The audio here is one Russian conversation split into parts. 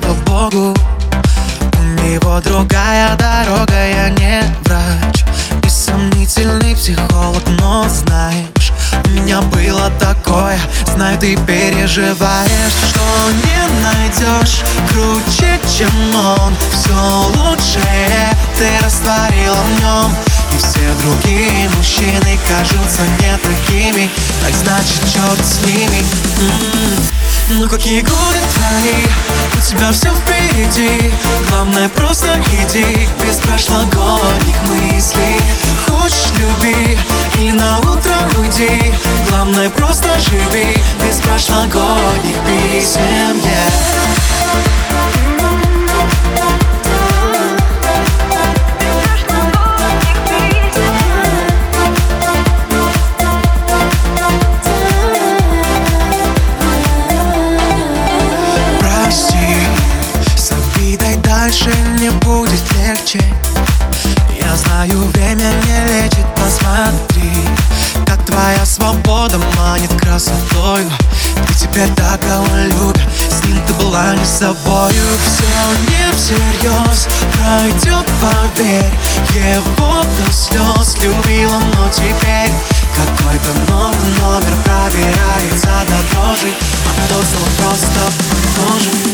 слава Богу, у него другая дорога. Я не врач и сомнительный психолог, но знаешь, у меня было такое. Знаю, ты переживаешь, что не найдешь круче, чем он. Все лучшее ты растворила в нем, и все другие мужчины кажутся не такими. Так значит, черт с ними. Ну какие годы твои, у тебя все впереди. Главное, просто иди без прошлогодних мыслей. Хочешь, люби, или на утро уйди. Главное, просто живи без прошлогодних писем, yeah. Дальше не будет легче. Я знаю, время не лечит, посмотри, как твоя свобода манит красотою. Ты теперь так любишь, с ним ты была не собою. Все не всерьез, пройдет, поверь. Его до слез любила, но теперь какой-то новый номер пробирается до дрожи, а тот стал просто ножем.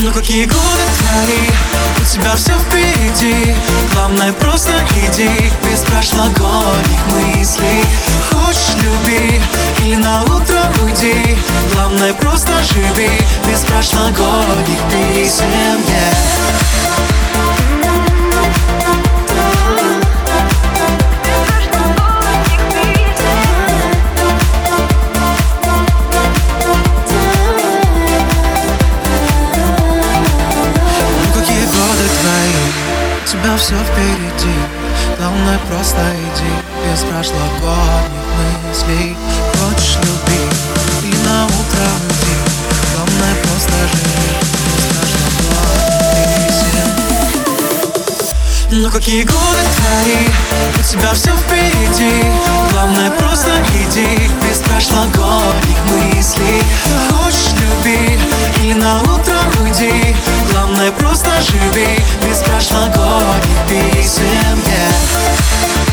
Ну какие годы твои, у тебя все впереди. Главное, просто иди без прошлогодних мыслей. Хочешь, люби, или на утро уйди. Главное, просто живи без прошлогодних писем, yeah. У тебя все впереди, главное, просто иди без прошлогодних мыслей. Хочешь, люби, и на утро уйди. Главное, просто живи без прошлогодних писем. Ну какие годы твои, у тебя все впереди. Главное, просто иди без прошлогодних мыслей. Хочешь, люби, и на утро уйди. Главное, просто живи без прошлогодних писем, yeah.